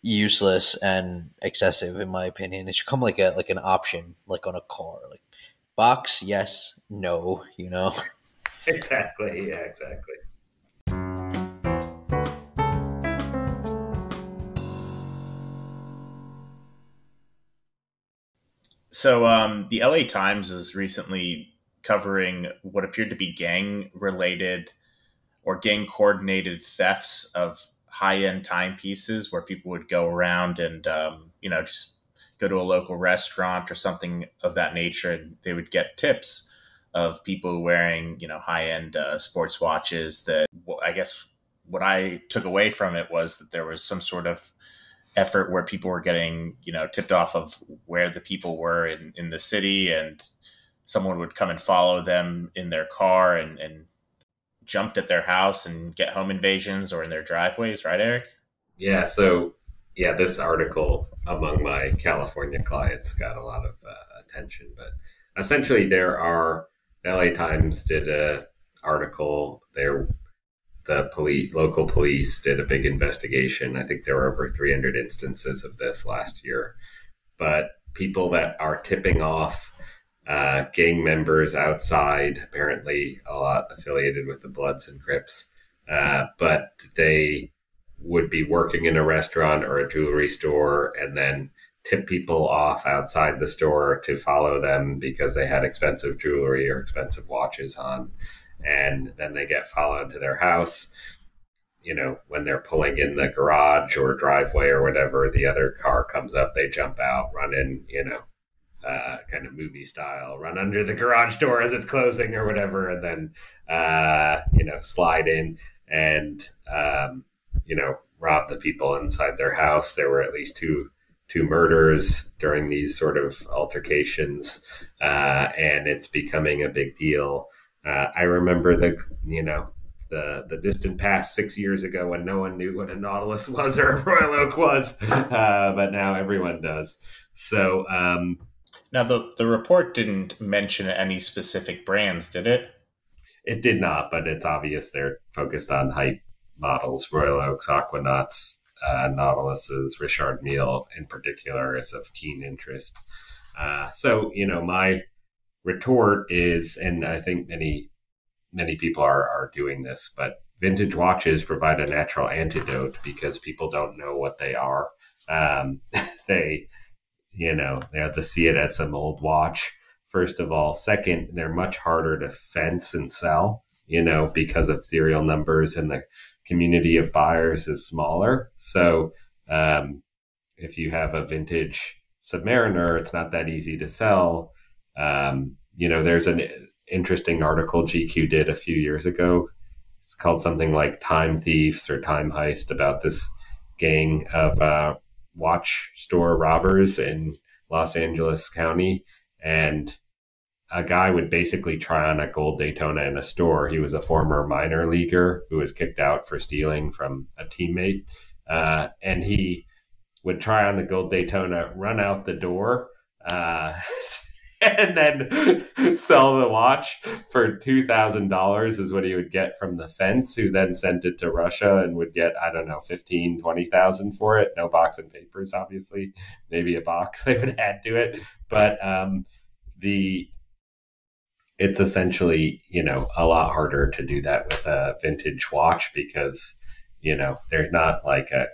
useless and excessive, in my opinion. It should come like a like an option, like on a car, like box, yes, no, you know? Exactly, yeah, exactly. So um, the L A Times was recently covering what appeared to be gang-related or gang-coordinated thefts of high-end timepieces, where people would go around and, um, you know, just go to a local restaurant or something of that nature, and they would get tips of people wearing, you know, high-end uh, sports watches. That, well, I guess what I took away from it was that there was some sort of effort where people were getting, you know, tipped off of where the people were in, in the city, and someone would come and follow them in their car and, and jumped at their house and get home invasions or in their driveways. Right, Eric? Yeah. So yeah, this article among my California clients got a lot of uh, attention, but essentially there are, the L A Times did a article there. The police, local police did a big investigation. I think there were over three hundred instances of this last year, but people that are tipping off uh, gang members outside, apparently a lot affiliated with the Bloods and Crips, uh, but they would be working in a restaurant or a jewelry store and then tip people off outside the store to follow them because they had expensive jewelry or expensive watches on. And then they get followed to their house. You know, when they're pulling in the garage or driveway or whatever, the other car comes up, they jump out, run in, you know, uh, kind of movie style, run under the garage door as it's closing or whatever, and then, uh, you know, slide in and, um, you know, rob the people inside their house. There were at least two two murders during these sort of altercations, uh, and it's becoming a big deal. Uh, I remember the, you know, the the distant past six years ago when no one knew what a Nautilus was or a Royal Oak was, uh, but now everyone does. So um, now the the report didn't mention any specific brands, did it? It did not, but it's obvious they're focused on hype models. Royal Oaks, Aquanauts, uh, Nautiluses, Richard Mille in particular is of keen interest. Uh, so you know my. Retort is, and I think many many people are, are doing this, but vintage watches provide a natural antidote because people don't know what they are. Um, they, you know, they have to see it as some old watch, first of all. Second, they're much harder to fence and sell, you know, because of serial numbers, and the community of buyers is smaller. So um, if you have a vintage Submariner, it's not that easy to sell. Um, you know, there's an interesting article G Q did a few years ago. It's called something like Time Thieves or Time Heist, about this gang of uh, watch store robbers in Los Angeles County. And a guy would basically try on a gold Daytona in a store. He was a former minor leaguer who was kicked out for stealing from a teammate. Uh, and he would try on the gold Daytona, run out the door, uh, and then sell the watch for two thousand dollars is what he would get from the fence, who then sent it to Russia and would get, I don't know, fifteen, twenty thousand for it. No box and papers, obviously, maybe a box they would add to it. But um, the it's essentially, you know, a lot harder to do that with a vintage watch because, you know, they're not like a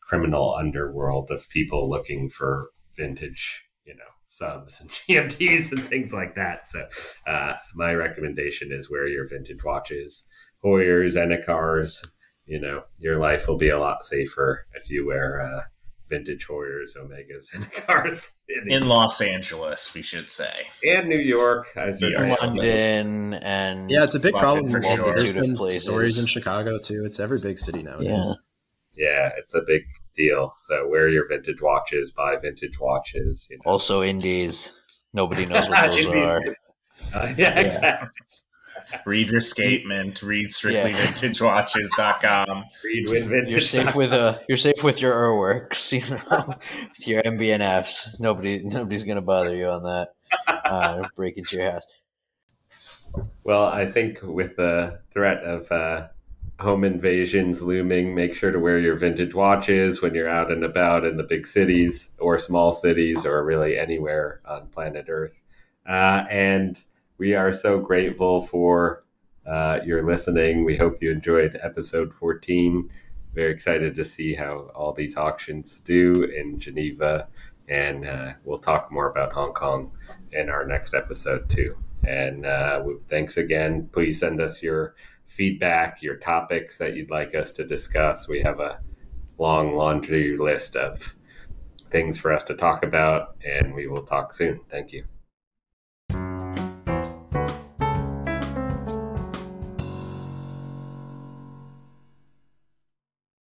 criminal underworld of people looking for vintage, you know, subs and G M Ts and things like that. So uh, my recommendation is wear your vintage watches, Hoyers, Enikars. You know, your life will be a lot safer if you wear uh, vintage Hoyers, Omegas, Enikars. In Los Angeles, we should say. And New York. I certainly London. Know. And yeah, it's a big problem. For sure. There's been places. Stories in Chicago, too. It's every big city nowadays. Yeah. Yeah, it's a big deal. So wear your vintage watches, buy vintage watches. You know. Also indies. Nobody knows what those are. Uh, yeah, exactly. Yeah. Read your statement. Read strictly vintage watches dot com. Yeah. Read with vintage. You're safe with a. You're safe with your Erworks. You know, with your M B N Fs. Nobody, nobody's gonna bother you on that. Uh, break into your house. Well, I think with the threat of uh, home invasions looming, make sure to wear your vintage watches when you're out and about in the big cities or small cities or really anywhere on planet Earth. Uh, and we are so grateful for uh, your listening. We hope you enjoyed episode fourteen. Very excited to see how all these auctions do in Geneva. And uh, we'll talk more about Hong Kong in our next episode, too. And uh, thanks again. Please send us your feedback, your topics that you'd like us to discuss. We have a long laundry list of things for us to talk about, and we will talk soon. Thank you.